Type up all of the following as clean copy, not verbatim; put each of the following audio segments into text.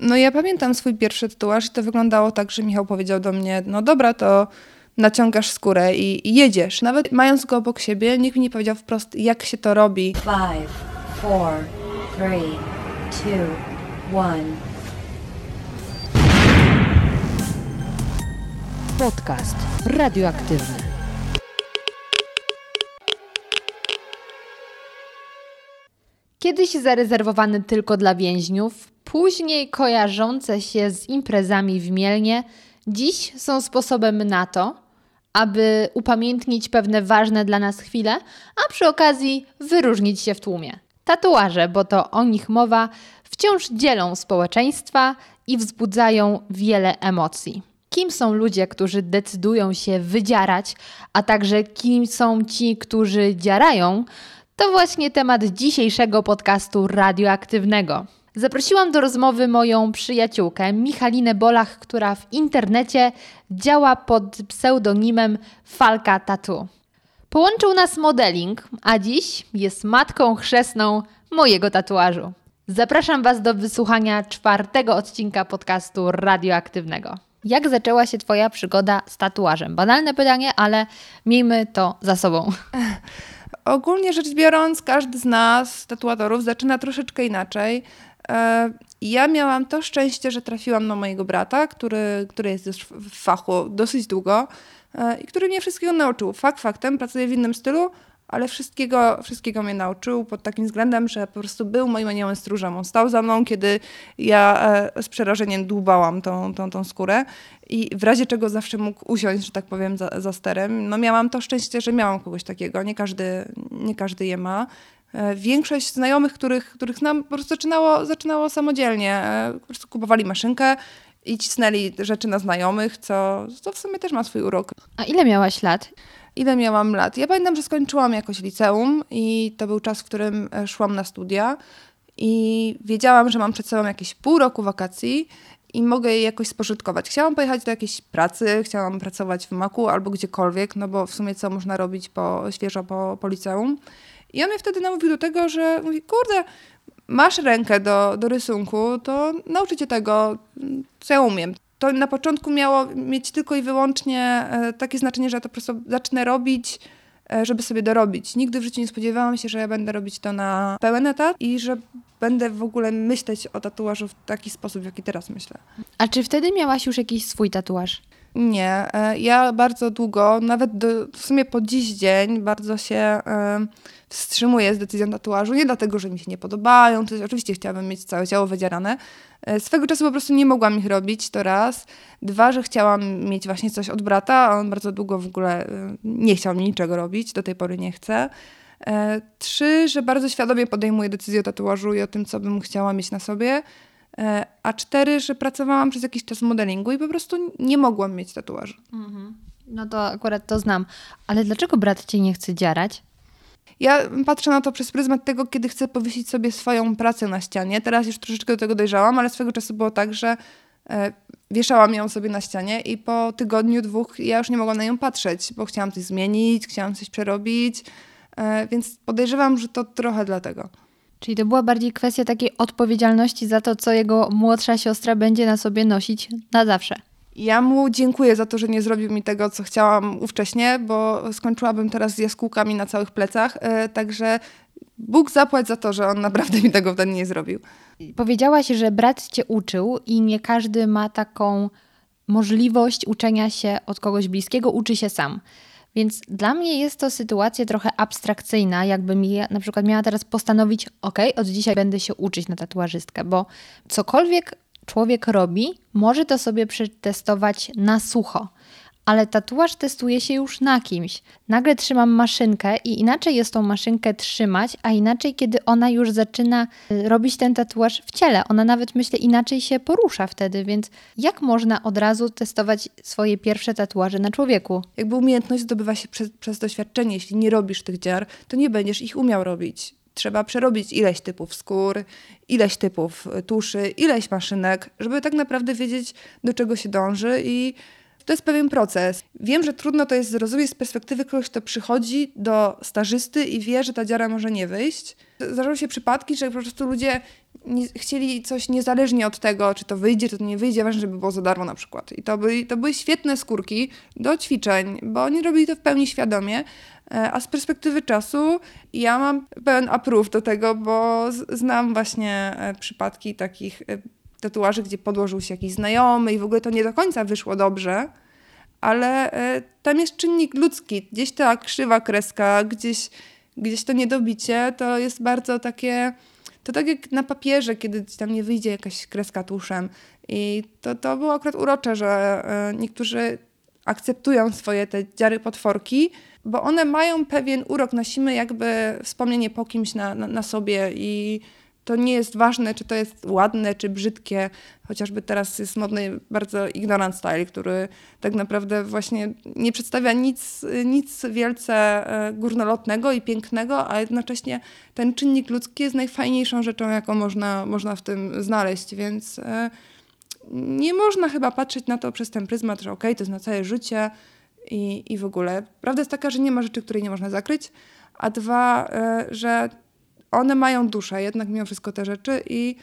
No ja pamiętam swój pierwszy tatuaż i to wyglądało tak, że Michał powiedział do mnie, no dobra, to naciągasz skórę i jedziesz. Nawet mając go obok siebie, nikt mi nie powiedział wprost, jak się to robi. 5, 4, 3, 2, 1. Podcast radioaktywny. Kiedyś zarezerwowany tylko dla więźniów, później kojarzące się z imprezami w Mielnie, dziś są sposobem na to, aby upamiętnić pewne ważne dla nas chwile, a przy okazji wyróżnić się w tłumie. Tatuaże, bo to o nich mowa, wciąż dzielą społeczeństwa i wzbudzają wiele emocji. Kim są ludzie, którzy decydują się wydzierać, a także kim są ci, którzy dzierają, to właśnie temat dzisiejszego podcastu radioaktywnego. Zaprosiłam do rozmowy moją przyjaciółkę Michalinę Bolach, która w internecie działa pod pseudonimem Falka Tattoo. Połączył nas modeling, a dziś jest matką chrzestną mojego tatuażu. Zapraszam Was do wysłuchania 4. odcinka podcastu radioaktywnego. Jak zaczęła się Twoja przygoda z tatuażem? Banalne pytanie, ale miejmy to za sobą. Ogólnie rzecz biorąc, każdy z nas, tatuatorów, zaczyna troszeczkę inaczej. Ja miałam to szczęście, że trafiłam na mojego brata, który jest już w fachu dosyć długo i który mnie wszystkiego nauczył. Fakt faktem, pracuję w innym stylu, ale wszystkiego mnie nauczył pod takim względem, że po prostu był moim aniołem stróżem. On stał za mną, kiedy ja z przerażeniem dłubałam tą skórę i w razie czego zawsze mógł usiąść, że tak powiem, za sterem. No miałam to szczęście, że miałam kogoś takiego. Nie każdy je ma. Większość znajomych, których znam, po prostu zaczynało samodzielnie. Po prostu kupowali maszynkę i cisnęli rzeczy na znajomych, co w sumie też ma swój urok. A ile miałaś lat? Ile miałam lat? Ja pamiętam, że skończyłam jakoś liceum i to był czas, w którym szłam na studia i wiedziałam, że mam przed sobą jakieś pół roku wakacji i mogę je jakoś spożytkować. Chciałam pojechać do jakiejś pracy, chciałam pracować w Maku albo gdziekolwiek, no bo w sumie co można robić świeżo po liceum. I on mnie wtedy namówił do tego, że mówi, kurde, masz rękę do rysunku, to nauczę cię tego, co ja umiem. To na początku miało mieć tylko i wyłącznie takie znaczenie, że ja to po prostu zacznę robić, żeby sobie dorobić. Nigdy w życiu nie spodziewałam się, że ja będę robić to na pełen etat i że będę w ogóle myśleć o tatuażu w taki sposób, w jaki teraz myślę. A czy wtedy miałaś już jakiś swój tatuaż? Nie. Ja bardzo długo, nawet w sumie po dziś dzień, bardzo się wstrzymuję z decyzją tatuażu. Nie dlatego, że mi się nie podobają. To oczywiście chciałabym mieć całe ciało wydzierane. Swego czasu po prostu nie mogłam ich robić, to raz. 2, że chciałam mieć właśnie coś od brata, a on bardzo długo w ogóle nie chciał mi niczego robić. Do tej pory nie chce. 3, że bardzo świadomie podejmuję decyzję o tatuażu i o tym, co bym chciała mieć na sobie. A 4, że pracowałam przez jakiś czas w modelingu i po prostu nie mogłam mieć tatuaży. Mhm. No to akurat to znam. Ale dlaczego brat cię nie chce dzierać? Ja patrzę na to przez pryzmat tego, kiedy chcę powiesić sobie swoją pracę na ścianie. Teraz już troszeczkę do tego dojrzałam, ale swego czasu było tak, że wieszałam ją sobie na ścianie i po 1-2 tygodniach ja już nie mogłam na nią patrzeć, bo chciałam coś zmienić, chciałam coś przerobić, więc podejrzewam, że to trochę dlatego. Czyli to była bardziej kwestia takiej odpowiedzialności za to, co jego młodsza siostra będzie na sobie nosić na zawsze. Ja mu dziękuję za to, że nie zrobił mi tego, co chciałam ówcześnie, bo skończyłabym teraz z jaskółkami na całych plecach, także Bóg zapłać za to, że on naprawdę mi tego wtedy nie zrobił. Powiedziałaś, że brat cię uczył i nie każdy ma taką możliwość uczenia się od kogoś bliskiego, uczy się sam. Więc dla mnie jest to sytuacja trochę abstrakcyjna, jakbym ja na przykład miała teraz postanowić, od dzisiaj będę się uczyć na tatuażystkę, bo cokolwiek człowiek robi, może to sobie przetestować na sucho, ale tatuaż testuje się już na kimś. Nagle trzymam maszynkę i inaczej jest tą maszynkę trzymać, a inaczej kiedy ona już zaczyna robić ten tatuaż w ciele. Ona nawet, myślę, inaczej się porusza wtedy, więc jak można od razu testować swoje pierwsze tatuaże na człowieku? Jakby umiejętność zdobywa się przez doświadczenie. Jeśli nie robisz tych dziar, to nie będziesz ich umiał robić. Trzeba przerobić ileś typów skór, ileś typów tuszy, ileś maszynek, żeby tak naprawdę wiedzieć, do czego się dąży i to jest pewien proces. Wiem, że trudno to jest zrozumieć z perspektywy kogoś, kto przychodzi do stażysty i wie, że ta dziara może nie wyjść. Zdarzały się przypadki, że po prostu ludzie chcieli coś niezależnie od tego, czy to wyjdzie, czy to nie wyjdzie, ważne, żeby było za darmo na przykład. I to były świetne skórki do ćwiczeń, bo oni robili to w pełni świadomie, a z perspektywy czasu ja mam pełen approve do tego, bo znam właśnie przypadki takich tatuaży, gdzie podłożył się jakiś znajomy i w ogóle to nie do końca wyszło dobrze, ale tam jest czynnik ludzki. Gdzieś ta krzywa kreska, gdzieś to niedobicie, to jest bardzo takie... To tak jak na papierze, kiedy tam nie wyjdzie jakaś kreska tuszem. I to było akurat urocze, że niektórzy akceptują swoje te dziary potworki, bo one mają pewien urok. Nosimy jakby wspomnienie po kimś na sobie i to nie jest ważne, czy to jest ładne, czy brzydkie. Chociażby teraz jest modny bardzo ignorant style, który tak naprawdę właśnie nie przedstawia nic wielce górnolotnego i pięknego, a jednocześnie ten czynnik ludzki jest najfajniejszą rzeczą, jaką można w tym znaleźć, więc nie można chyba patrzeć na to przez ten pryzmat, że okej, to jest na całe życie i w ogóle. Prawda jest taka, że nie ma rzeczy, której nie można zakryć, a dwa, że one mają duszę, jednak mimo wszystko te rzeczy i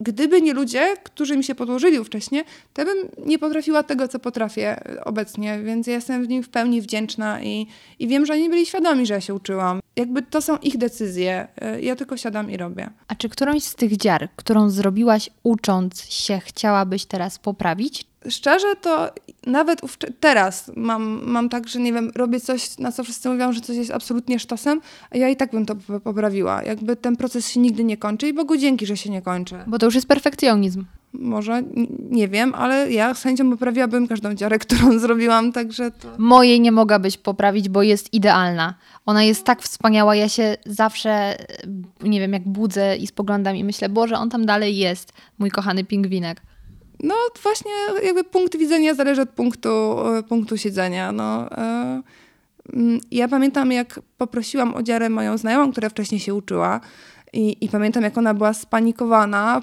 gdyby nie ludzie, którzy mi się podłożyli ówcześnie, to ja bym nie potrafiła tego, co potrafię obecnie, więc ja jestem im w pełni wdzięczna i wiem, że oni byli świadomi, że ja się uczyłam. Jakby to są ich decyzje, ja tylko siadam i robię. A czy którąś z tych dziar, którą zrobiłaś ucząc się, chciałabyś teraz poprawić? Szczerze to nawet teraz mam tak, że nie wiem, robię coś, na co wszyscy mówią, że coś jest absolutnie sztosem, a ja i tak bym to poprawiła. Jakby ten proces się nigdy nie kończy i Bogu dzięki, że się nie kończy. Bo to już jest perfekcjonizm. Może, nie wiem, ale ja z chęcią poprawiłabym każdą dziarę, którą zrobiłam, także... To... Mojej nie mogłabyś poprawić, bo jest idealna. Ona jest tak wspaniała, ja się zawsze, nie wiem, jak budzę i spoglądam i myślę, Boże, on tam dalej jest, mój kochany pingwinek. No właśnie jakby punkt widzenia zależy od punktu siedzenia. No, ja pamiętam, jak poprosiłam o dziarę moją znajomą, która wcześniej się uczyła i pamiętam, jak ona była spanikowana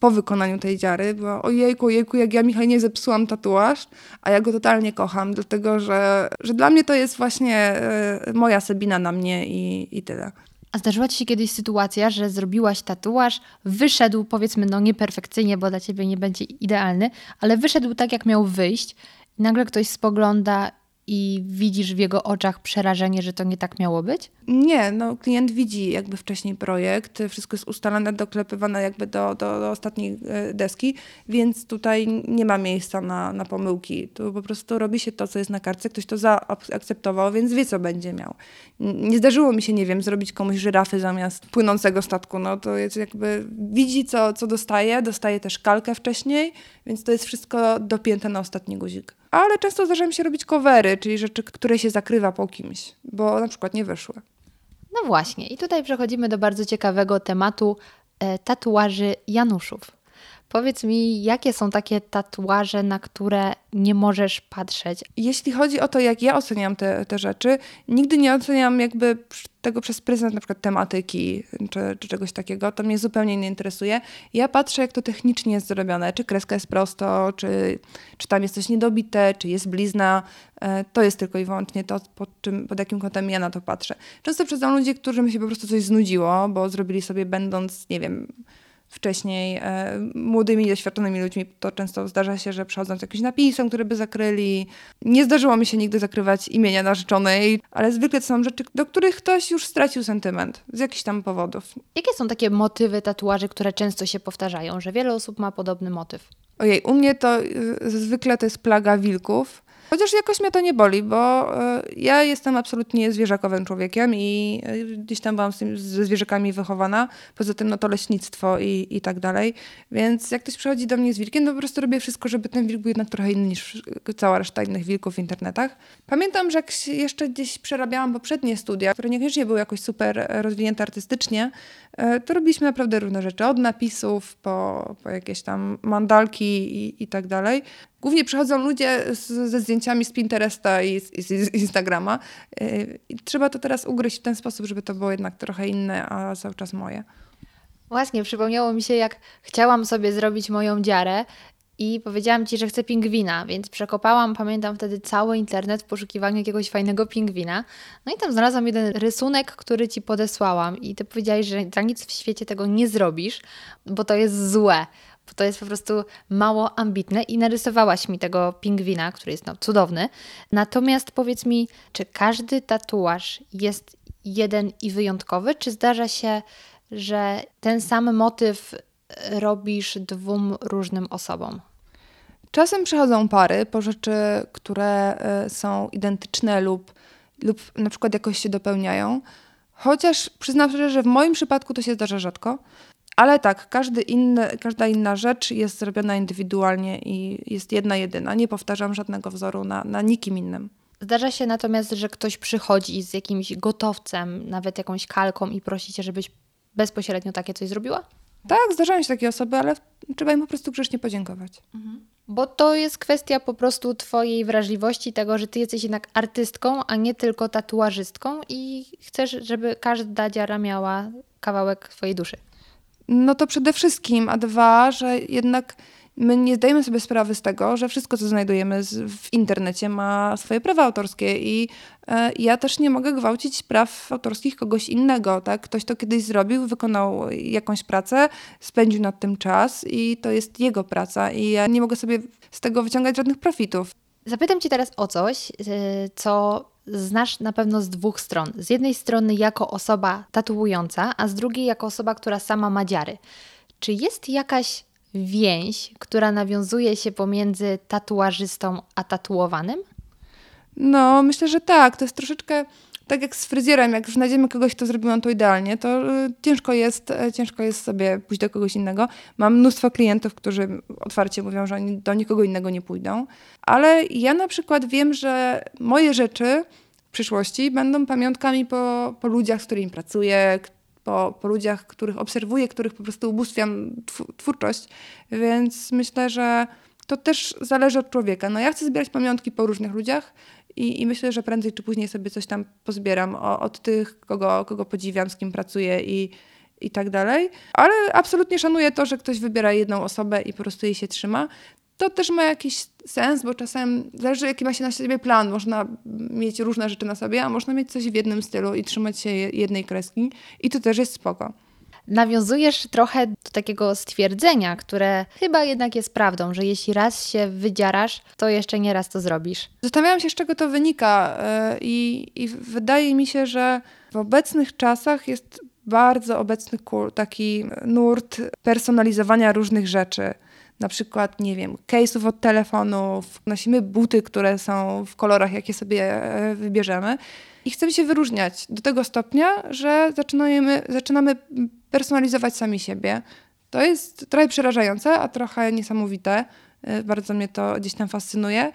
po wykonaniu tej dziary. Była ojejku, jak ja Michalinie zepsułam tatuaż, a ja go totalnie kocham, dlatego że dla mnie to jest właśnie moja Sebina na mnie i tyle. A zdarzyła Ci się kiedyś sytuacja, że zrobiłaś tatuaż, wyszedł powiedzmy no nieperfekcyjnie, bo dla Ciebie nie będzie idealny, ale wyszedł tak jak miał wyjść i nagle ktoś spogląda i widzisz w jego oczach przerażenie, że to nie tak miało być? Nie, no klient widzi jakby wcześniej projekt, wszystko jest ustalane, doklepywane jakby do ostatniej deski, więc tutaj nie ma miejsca na pomyłki. Tu po prostu robi się to, co jest na kartce, ktoś to zaakceptował, więc wie, co będzie miał. Nie zdarzyło mi się, nie wiem, zrobić komuś żyrafy zamiast płynącego statku, no to jest jakby widzi, co dostaje też kalkę wcześniej, więc to jest wszystko dopięte na ostatni guzik. Ale często zdarza mi się robić covery, czyli rzeczy, które się zakrywa po kimś, bo na przykład nie wyszły. No właśnie, i tutaj przechodzimy do bardzo ciekawego tematu tatuaży Januszów. Powiedz mi, jakie są takie tatuaże, na które nie możesz patrzeć? Jeśli chodzi o to, jak ja oceniam te rzeczy, nigdy nie oceniam jakby tego przez pryzmat na przykład tematyki czy czegoś takiego. To mnie zupełnie nie interesuje. Ja patrzę, jak to technicznie jest zrobione. Czy kreska jest prosto, czy tam jest coś niedobite, czy jest blizna. To jest tylko i wyłącznie to, pod jakim kątem ja na to patrzę. Często przychodzą ludzie, którym się po prostu coś znudziło, bo zrobili sobie będąc, nie wiem... wcześniej młodymi, doświadczonymi ludźmi. To często zdarza się, że przychodzą z jakimś napisem, który by zakryli. Nie zdarzyło mi się nigdy zakrywać imienia narzeczonej, ale zwykle to są rzeczy, do których ktoś już stracił sentyment z jakichś tam powodów. Jakie są takie motywy tatuaży, które często się powtarzają, że wiele osób ma podobny motyw? Ojej, u mnie to zwykle to jest plaga wilków. Chociaż jakoś mnie to nie boli, bo ja jestem absolutnie zwierzakowym człowiekiem i gdzieś tam byłam ze zwierzakami wychowana, poza tym no to leśnictwo i tak dalej, więc jak ktoś przychodzi do mnie z wilkiem, to po prostu robię wszystko, żeby ten wilk był jednak trochę inny niż cała reszta innych wilków w internetach. Pamiętam, że jak jeszcze gdzieś przerabiałam poprzednie studia, które niekoniecznie były jakoś super rozwinięte artystycznie, to robiliśmy naprawdę różne rzeczy, od napisów po jakieś tam mandalki i tak dalej. Głównie przychodzą ludzie ze zdjęciami z Pinteresta i z Instagrama. I trzeba to teraz ugryźć w ten sposób, żeby to było jednak trochę inne, a cały czas moje. Właśnie, przypomniało mi się, jak chciałam sobie zrobić moją dziarę i powiedziałam Ci, że chcę pingwina, więc przekopałam, pamiętam wtedy, cały internet w poszukiwaniu jakiegoś fajnego pingwina. No i tam znalazłam jeden rysunek, który Ci podesłałam i Ty powiedziałaś, że za nic w świecie tego nie zrobisz, bo to jest złe, bo to jest po prostu mało ambitne i narysowałaś mi tego pingwina, który jest no, cudowny. Natomiast powiedz mi, czy każdy tatuaż jest jeden i wyjątkowy, czy zdarza się, że ten sam motyw robisz dwóm różnym osobom? Czasem przychodzą pary po rzeczy, które są identyczne lub na przykład jakoś się dopełniają. Chociaż przyznam szczerze, że w moim przypadku to się zdarza rzadko. Ale tak, każda inna rzecz jest zrobiona indywidualnie i jest jedna jedyna. Nie powtarzam żadnego wzoru na nikim innym. Zdarza się natomiast, że ktoś przychodzi z jakimś gotowcem, nawet jakąś kalką i prosi Cię, żebyś bezpośrednio takie coś zrobiła? Tak, zdarzają się takie osoby, ale trzeba im po prostu grzecznie podziękować. Mhm. Bo to jest kwestia po prostu Twojej wrażliwości, tego, że Ty jesteś jednak artystką, a nie tylko tatuażystką i chcesz, żeby każda dziara miała kawałek Twojej duszy. No to przede wszystkim, a dwa, że jednak my nie zdajemy sobie sprawy z tego, że wszystko, co znajdujemy w internecie, ma swoje prawa autorskie i ja też nie mogę gwałcić praw autorskich kogoś innego, tak? Ktoś to kiedyś zrobił, wykonał jakąś pracę, spędził nad tym czas i to jest jego praca i ja nie mogę sobie z tego wyciągać żadnych profitów. Zapytam Cię teraz o coś, co znasz na pewno z dwóch stron. Z jednej strony jako osoba tatuująca, a z drugiej jako osoba, która sama ma dziary. Czy jest jakaś więź, która nawiązuje się pomiędzy tatuażystą a tatuowanym? No, myślę, że tak. To jest troszeczkę tak jak z fryzjerem. Jak już znajdziemy kogoś, kto zrobił on to idealnie, to ciężko jest sobie pójść do kogoś innego. Mam mnóstwo klientów, którzy otwarcie mówią, że oni do nikogo innego nie pójdą. Ale ja na przykład wiem, że moje rzeczy w przyszłości będą pamiątkami po ludziach, z którymi pracuję, po ludziach, których obserwuję, których po prostu ubóstwiam twórczość, więc myślę, że to też zależy od człowieka. No ja chcę zbierać pamiątki po różnych ludziach i myślę, że prędzej czy później sobie coś tam pozbieram od tych, kogo podziwiam, z kim pracuję i tak dalej, ale absolutnie szanuję to, że ktoś wybiera jedną osobę i po prostu jej się trzyma. To też ma jakiś sens, bo czasem zależy, jaki ma się na siebie plan. Można mieć różne rzeczy na sobie, a można mieć coś w jednym stylu i trzymać się jednej kreski. I to też jest spoko. Nawiązujesz trochę do takiego stwierdzenia, które chyba jednak jest prawdą, że jeśli raz się wydzierasz, to jeszcze nie raz to zrobisz. Zastanawiam się, z czego to wynika i wydaje mi się, że w obecnych czasach jest bardzo obecny taki nurt personalizowania różnych rzeczy. Na przykład, nie wiem, case'ów od telefonów, nosimy buty, które są w kolorach, jakie sobie wybierzemy i chcemy się wyróżniać do tego stopnia, że zaczynamy personalizować sami siebie. To jest trochę przerażające, a trochę niesamowite. Bardzo mnie to gdzieś tam fascynuje.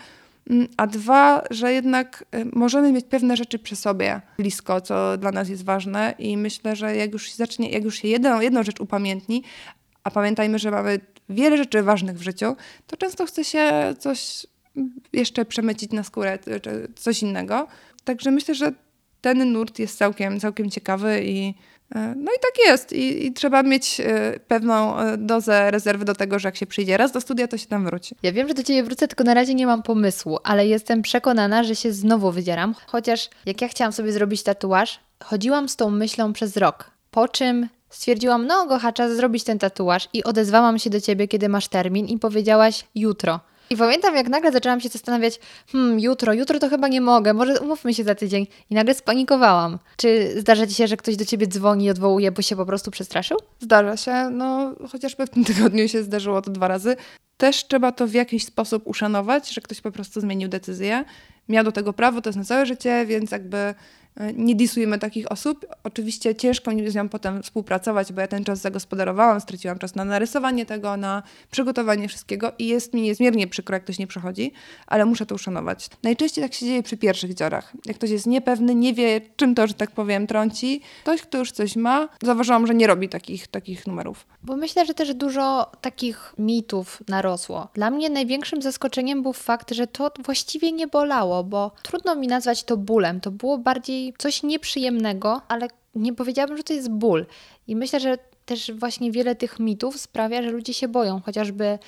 A dwa, że jednak możemy mieć pewne rzeczy przy sobie blisko, co dla nas jest ważne i myślę, że jak już się jedną rzecz upamiętni, a pamiętajmy, że mamy wiele rzeczy ważnych w życiu, to często chce się coś jeszcze przemycić na skórę, czy coś innego. Także myślę, że ten nurt jest całkiem ciekawy i no i tak jest. I trzeba mieć pewną dozę rezerwy do tego, że jak się przyjdzie raz do studia, to się tam wróci. Ja wiem, że do Ciebie wrócę, tylko na razie nie mam pomysłu, ale jestem przekonana, że się znowu wydzieram. Chociaż jak ja chciałam sobie zrobić tatuaż, chodziłam z tą myślą przez rok, po czym stwierdziłam, no kocha, czas zrobić ten tatuaż i odezwałam się do Ciebie, kiedy masz termin i powiedziałaś jutro. I pamiętam, jak nagle zaczęłam się zastanawiać, jutro to chyba nie mogę, może umówmy się za tydzień i nagle spanikowałam. Czy zdarza Ci się, że ktoś do Ciebie dzwoni i odwołuje, bo się po prostu przestraszył? Zdarza się, no chociażby w tym tygodniu się zdarzyło to 2 razy. Też trzeba to w jakiś sposób uszanować, że ktoś po prostu zmienił decyzję. Miał do tego prawo, to jest na całe życie, więc jakby nie disujemy takich osób. Oczywiście ciężko mi z nią potem współpracować, bo ja ten czas zagospodarowałam, straciłam czas na narysowanie tego, na przygotowanie wszystkiego i jest mi niezmiernie przykro, jak ktoś nie przychodzi, ale muszę to uszanować. Najczęściej tak się dzieje przy pierwszych dziarach. Jak ktoś jest niepewny, nie wie czym to, że tak powiem, trąci. Ktoś, kto już coś ma, zauważyłam, że nie robi takich numerów. Bo myślę, że też dużo takich mitów narosło. Dla mnie największym zaskoczeniem był fakt, że to właściwie nie bolało, bo trudno mi nazwać to bólem. To było bardziej coś nieprzyjemnego, ale nie powiedziałabym, że to jest ból. I myślę, że też właśnie wiele tych mitów sprawia, że ludzie się boją, chociażby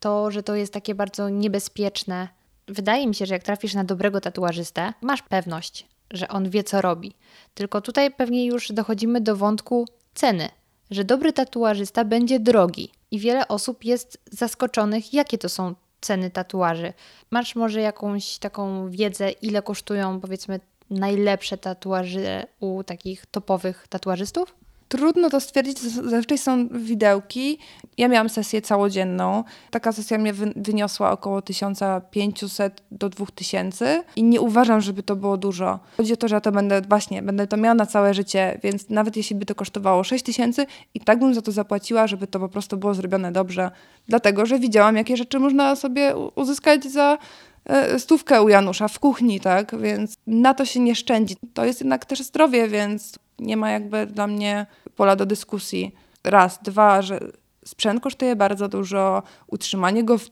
to, że to jest takie bardzo niebezpieczne. Wydaje mi się, że jak trafisz na dobrego tatuażystę, masz pewność, że on wie, co robi. Tylko tutaj pewnie już dochodzimy do wątku ceny, że dobry tatuażysta będzie drogi. I wiele osób jest zaskoczonych, jakie to są ceny tatuaży. Masz może jakąś taką wiedzę, ile kosztują, powiedzmy, najlepsze tatuaże u takich topowych tatuażystów? Trudno to stwierdzić, zazwyczaj są widełki. Ja miałam sesję całodzienną. Taka sesja mnie wyniosła około 1500 do 2000 i nie uważam, żeby to było dużo. Chodzi o to, że ja to będę to miała na całe życie, więc nawet jeśli by to kosztowało 6000 i tak bym za to zapłaciła, żeby to po prostu było zrobione dobrze. Dlatego, że widziałam, jakie rzeczy można sobie uzyskać za 100 u Janusza w kuchni, tak? Więc na to się nie szczędzi. To jest jednak też zdrowie, więc nie ma jakby dla mnie pola do dyskusji. Raz, dwa, że sprzęt kosztuje bardzo dużo, utrzymanie go w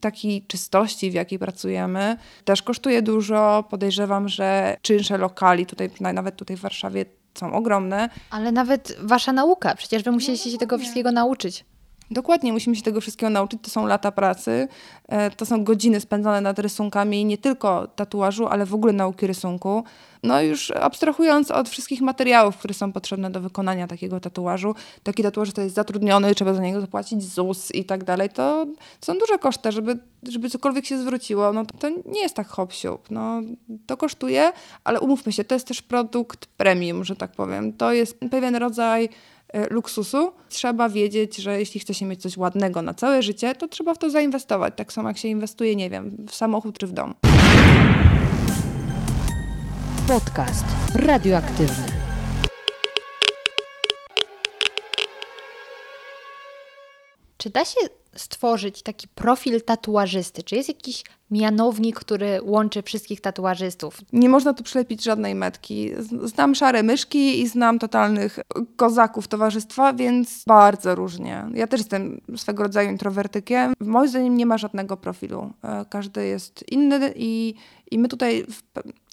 takiej czystości, w jakiej pracujemy, też kosztuje dużo. Podejrzewam, że czynsze lokali, nawet tutaj w Warszawie, są ogromne. Ale nawet wasza nauka, przecież wy musieliście się tego wszystkiego nauczyć. Dokładnie, musimy się tego wszystkiego nauczyć. To są lata pracy, to są godziny spędzone nad rysunkami, nie tylko tatuażu, ale w ogóle nauki rysunku. No już abstrahując od wszystkich materiałów, które są potrzebne do wykonania takiego tatuażu. Taki tatuaż to jest zatrudniony, trzeba za niego zapłacić ZUS i tak dalej. To są duże koszty, żeby cokolwiek się zwróciło. No to nie jest tak hop-siup. No, to kosztuje, ale umówmy się, to jest też produkt premium, że tak powiem. To jest pewien rodzaj luksusu. Trzeba wiedzieć, że jeśli chce się mieć coś ładnego na całe życie, to trzeba w to zainwestować. Tak samo jak się inwestuje, nie wiem, w samochód czy w dom. Podcast radioaktywny. Czy da się stworzyć taki profil tatuażysty? Czy jest jakiś mianownik, który łączy wszystkich tatuażystów? Nie można tu przylepić żadnej metki. Znam szare myszki i znam totalnych kozaków towarzystwa, więc bardzo różnie. Ja też jestem swego rodzaju introwertykiem. Moim zdaniem nie ma żadnego profilu. Każdy jest inny i my tutaj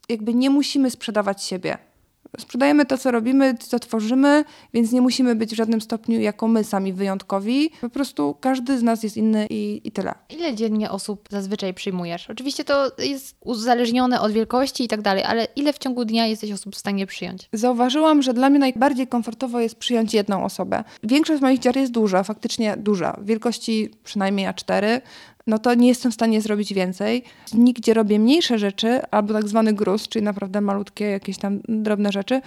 jakby nie musimy sprzedawać siebie. Sprzedajemy to, co robimy, co tworzymy, więc nie musimy być w żadnym stopniu jako my sami wyjątkowi. Po prostu każdy z nas jest inny i tyle. Ile dziennie osób zazwyczaj przyjmujesz? Oczywiście to jest uzależnione od wielkości i tak dalej, ale ile w ciągu dnia jesteś osób w stanie przyjąć? Zauważyłam, że dla mnie najbardziej komfortowo jest przyjąć jedną osobę. Większość moich dziar jest duża, faktycznie duża. Wielkości przynajmniej A4. No to nie jestem w stanie zrobić więcej. Nigdzie robię mniejsze rzeczy, albo tak zwany gruz, czyli naprawdę malutkie, jakieś tam drobne rzeczy.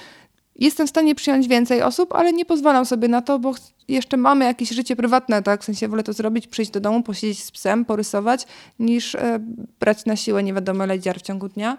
Jestem w stanie przyjąć więcej osób, ale nie pozwalam sobie na to, bo jeszcze mamy jakieś życie prywatne, tak? W sensie wolę to zrobić, przyjść do domu, posiedzieć z psem, porysować, niż brać na siłę nie wiadomo ile dziar w ciągu dnia.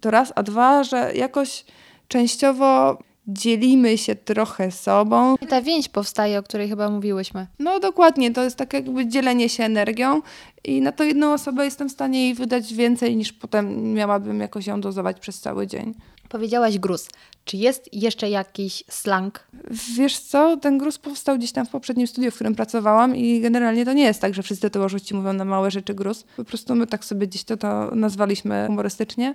To raz, a dwa, że jakoś częściowo dzielimy się trochę sobą. I ta więź powstaje, o której chyba mówiłyśmy. No dokładnie, to jest tak jakby dzielenie się energią i na to jedną osobę jestem w stanie jej wydać więcej niż potem miałabym jakoś ją dozować przez cały dzień. Powiedziałaś gruz. Czy jest jeszcze jakiś slang? Wiesz co, ten gruz powstał gdzieś tam w poprzednim studiu, w którym pracowałam i generalnie to nie jest tak, że wszyscy tatuażyści mówią na małe rzeczy gruz. Po prostu my tak sobie gdzieś to nazwaliśmy humorystycznie.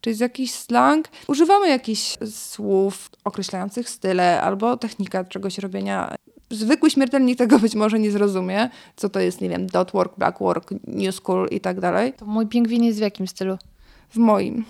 Czy jest jakiś slang? Używamy jakichś słów określających style albo technika czegoś robienia. Zwykły śmiertelnik tego być może nie zrozumie, co to jest, nie wiem, dot work, black work, new school i tak dalej. To mój pingwin jest w jakim stylu? W moim.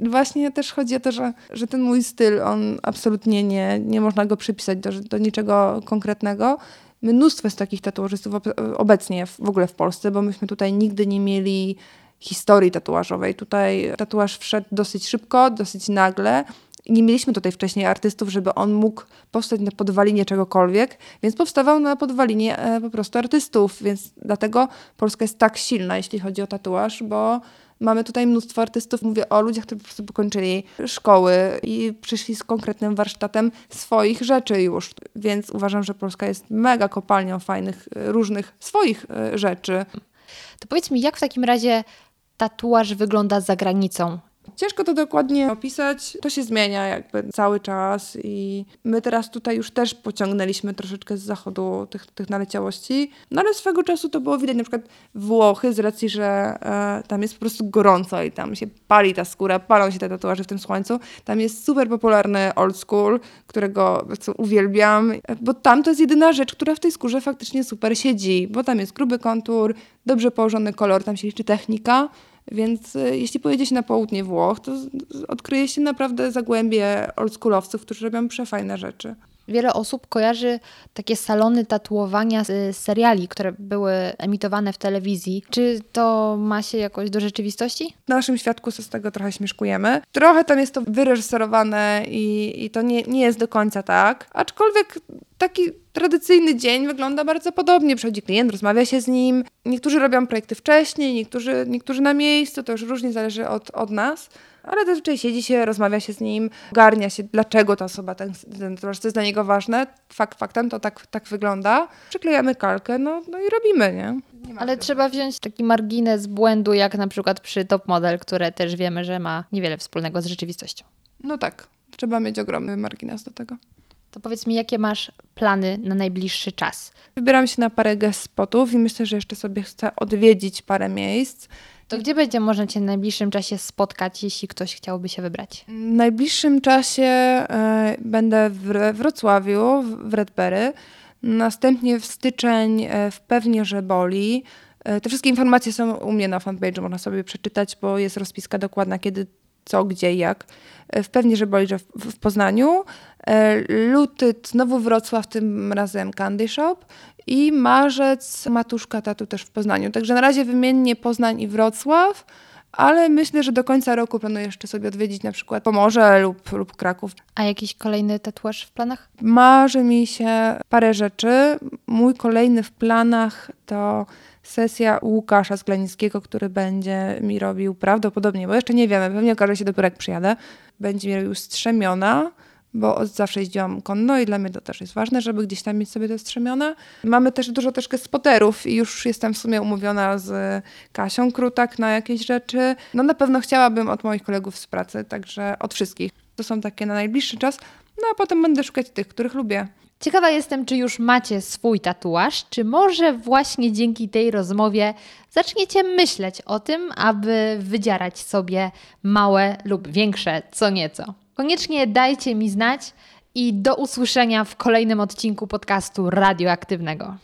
Właśnie też chodzi o to, że ten mój styl, on absolutnie nie można go przypisać do niczego konkretnego. Mnóstwo jest takich tatuażystów obecnie w ogóle w Polsce, bo myśmy tutaj nigdy nie mieli historii tatuażowej. Tutaj tatuaż wszedł dosyć szybko, dosyć nagle. Nie mieliśmy tutaj wcześniej artystów, żeby on mógł powstać na podwalinie czegokolwiek, więc powstawał na podwalinie po prostu artystów, więc dlatego Polska jest tak silna, jeśli chodzi o tatuaż, bo mamy tutaj mnóstwo artystów. Mówię o ludziach, którzy po prostu pokończyli szkoły i przyszli z konkretnym warsztatem swoich rzeczy już. Więc uważam, że Polska jest mega kopalnią fajnych, różnych swoich rzeczy. To powiedz mi, jak w takim razie tatuaż wygląda za granicą? Ciężko to dokładnie opisać, to się zmienia jakby cały czas i my teraz tutaj już też pociągnęliśmy troszeczkę z zachodu tych naleciałości, no ale swego czasu to było widać, na przykład Włochy, z racji, że tam jest po prostu gorąco i tam się pali ta skóra, palą się te tatuaże w tym słońcu, tam jest super popularny old school, którego uwielbiam, bo tam to jest jedyna rzecz, która w tej skórze faktycznie super siedzi, bo tam jest gruby kontur, dobrze położony kolor, tam się liczy technika. Więc jeśli pojedzie się na południe Włoch, to odkryje się naprawdę zagłębie oldschoolowców, którzy robią przefajne rzeczy. Wiele osób kojarzy takie salony tatuowania z seriali, które były emitowane w telewizji. Czy to ma się jakoś do rzeczywistości? W naszym świadku z tego trochę śmieszkujemy. Trochę tam jest to wyreżyserowane i to nie jest do końca tak. Aczkolwiek taki tradycyjny dzień wygląda bardzo podobnie. Przychodzi klient, rozmawia się z nim. Niektórzy robią projekty wcześniej, niektórzy na miejscu. To już różnie zależy od nas. Ale zazwyczaj siedzi się, rozmawia się z nim, ogarnia się, dlaczego ta osoba, to jest dla niego ważne. Faktem to tak wygląda. Przyklejamy kalkę, no i robimy, nie? Ale trzeba wziąć taki margines błędu, jak na przykład przy Top Model, które też wiemy, że ma niewiele wspólnego z rzeczywistością. No tak, trzeba mieć ogromny margines do tego. To powiedz mi, jakie masz plany na najbliższy czas? Wybieram się na parę guest spotów i myślę, że jeszcze sobie chcę odwiedzić parę miejsc. To gdzie będzie można Cię w najbliższym czasie spotkać, jeśli ktoś chciałby się wybrać? W najbliższym czasie będę we Wrocławiu, w Redbery. Następnie w styczeń w Pewnie że Boli. Te wszystkie informacje są u mnie na fanpage'u, można sobie przeczytać, bo jest rozpiska dokładna, kiedy, co, gdzie, jak. W Pewnie że Boli, że w Poznaniu. Luty znowu Wrocław, tym razem Candy Shop. I marzec Matuszka Tatu też w Poznaniu. Także na razie wymiennie Poznań i Wrocław, ale myślę, że do końca roku planuję jeszcze sobie odwiedzić na przykład Pomorze lub Kraków. A jakiś kolejny tatuaż w planach? Marzy mi się parę rzeczy. Mój kolejny w planach to sesja Łukasza Sklenickiego, który będzie mi robił prawdopodobnie, bo jeszcze nie wiemy, pewnie okaże się dopiero jak przyjadę, będzie mi robił strzemiona, bo od zawsze jeździłam konno i dla mnie to też jest ważne, żeby gdzieś tam mieć sobie te strzemiona. Mamy też dużo troszkę spoterów i już jestem w sumie umówiona z Kasią Krutak na jakieś rzeczy. No na pewno chciałabym od moich kolegów z pracy, także od wszystkich. To są takie na najbliższy czas, no a potem będę szukać tych, których lubię. Ciekawa jestem, czy już macie swój tatuaż, czy może właśnie dzięki tej rozmowie zaczniecie myśleć o tym, aby wydzierać sobie małe lub większe co nieco. Koniecznie dajcie mi znać i do usłyszenia w kolejnym odcinku podcastu radioaktywnego.